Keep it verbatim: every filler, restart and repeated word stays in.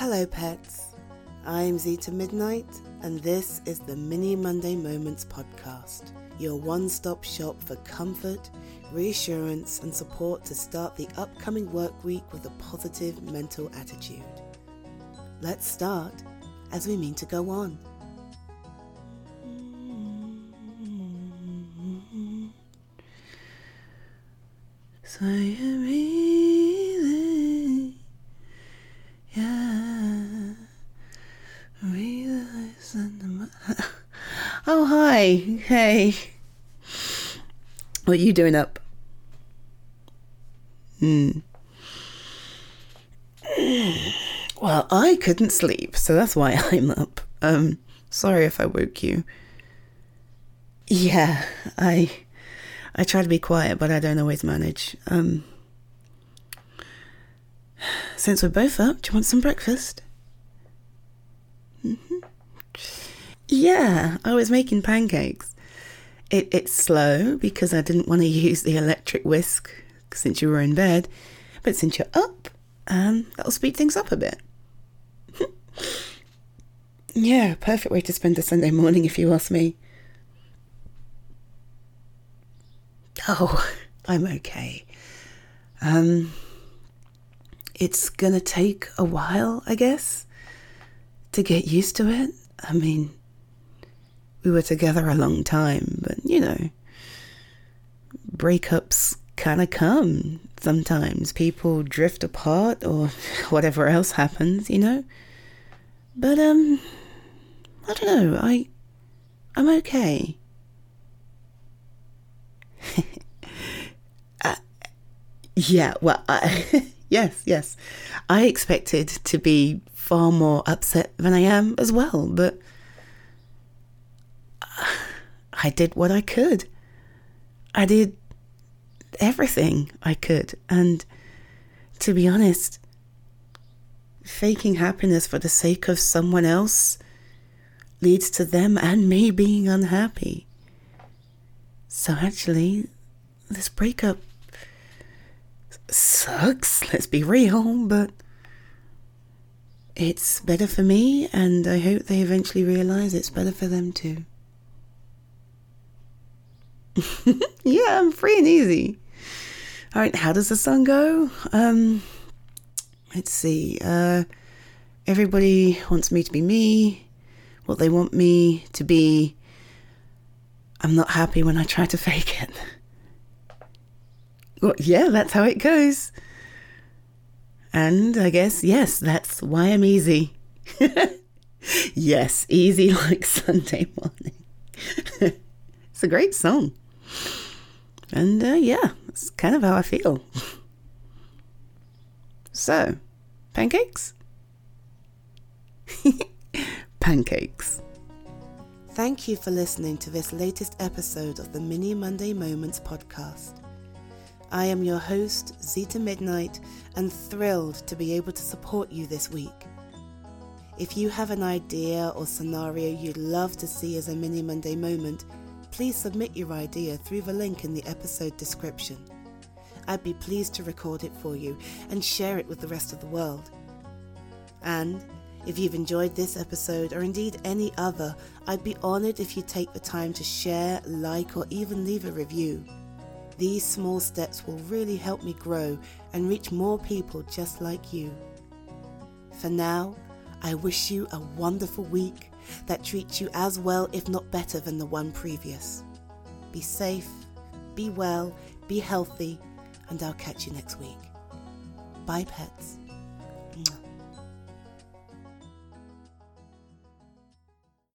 Hello pets, I'm Zeta Midnight and this is the Mini Monday Moments Podcast, your one-stop shop for comfort, reassurance and support to start the upcoming work week with a positive mental attitude. Let's start as we mean to go on. So you really, yeah, realize that the mo- oh, hi, hey, what are you doing up? Hmm. Well, I couldn't sleep, so that's why I'm up. Um, sorry if I woke you. Yeah, I... I try to be quiet, but I don't always manage. Um, since we're both up, do you want some breakfast? Mm-hmm. Yeah, I was making pancakes. It, it's slow because I didn't want to use the electric whisk since you were in bed. But since you're up, um, that'll speed things up a bit. Yeah, perfect way to spend a Sunday morning if you ask me. Oh, I'm okay. Um, it's gonna take a while, I guess, to get used to it. I mean, we were together a long time, but, you know, breakups kind of come sometimes. People drift apart or whatever else happens, you know? But, um, I don't know, I, I'm okay. uh, yeah, well, I, yes, yes. I expected to be far more upset than I am as well, but I did what I could. I did everything I could. And to be honest, faking happiness for the sake of someone else leads to them and me being unhappy. So actually, this breakup sucks, let's be real, but it's better for me, and I hope they eventually realise it's better for them too. Yeah, I'm free and easy. All right, how does the song go? Um, let's see. Uh, everybody wants me to be me, what they want me to be. I'm not happy when I try to fake it. Well, yeah, that's how it goes. And I guess, yes, that's why I'm easy. Yes, easy like Sunday morning. It's a great song. And uh, yeah, that's kind of how I feel. So, pancakes? Pancakes. Thank you for listening to this latest episode of the Mini Monday Moments podcast. I am your host, Zeta Midnight, and thrilled to be able to support you this week. If you have an idea or scenario you'd love to see as a Mini Monday moment, please submit your idea through the link in the episode description. I'd be pleased to record it for you and share it with the rest of the world. And if you've enjoyed this episode, or indeed any other, I'd be honoured if you take the time to share, like, or even leave a review. These small steps will really help me grow and reach more people just like you. For now, I wish you a wonderful week that treats you as well, if not better, than the one previous. Be safe, be well, be healthy, and I'll catch you next week. Bye, pets.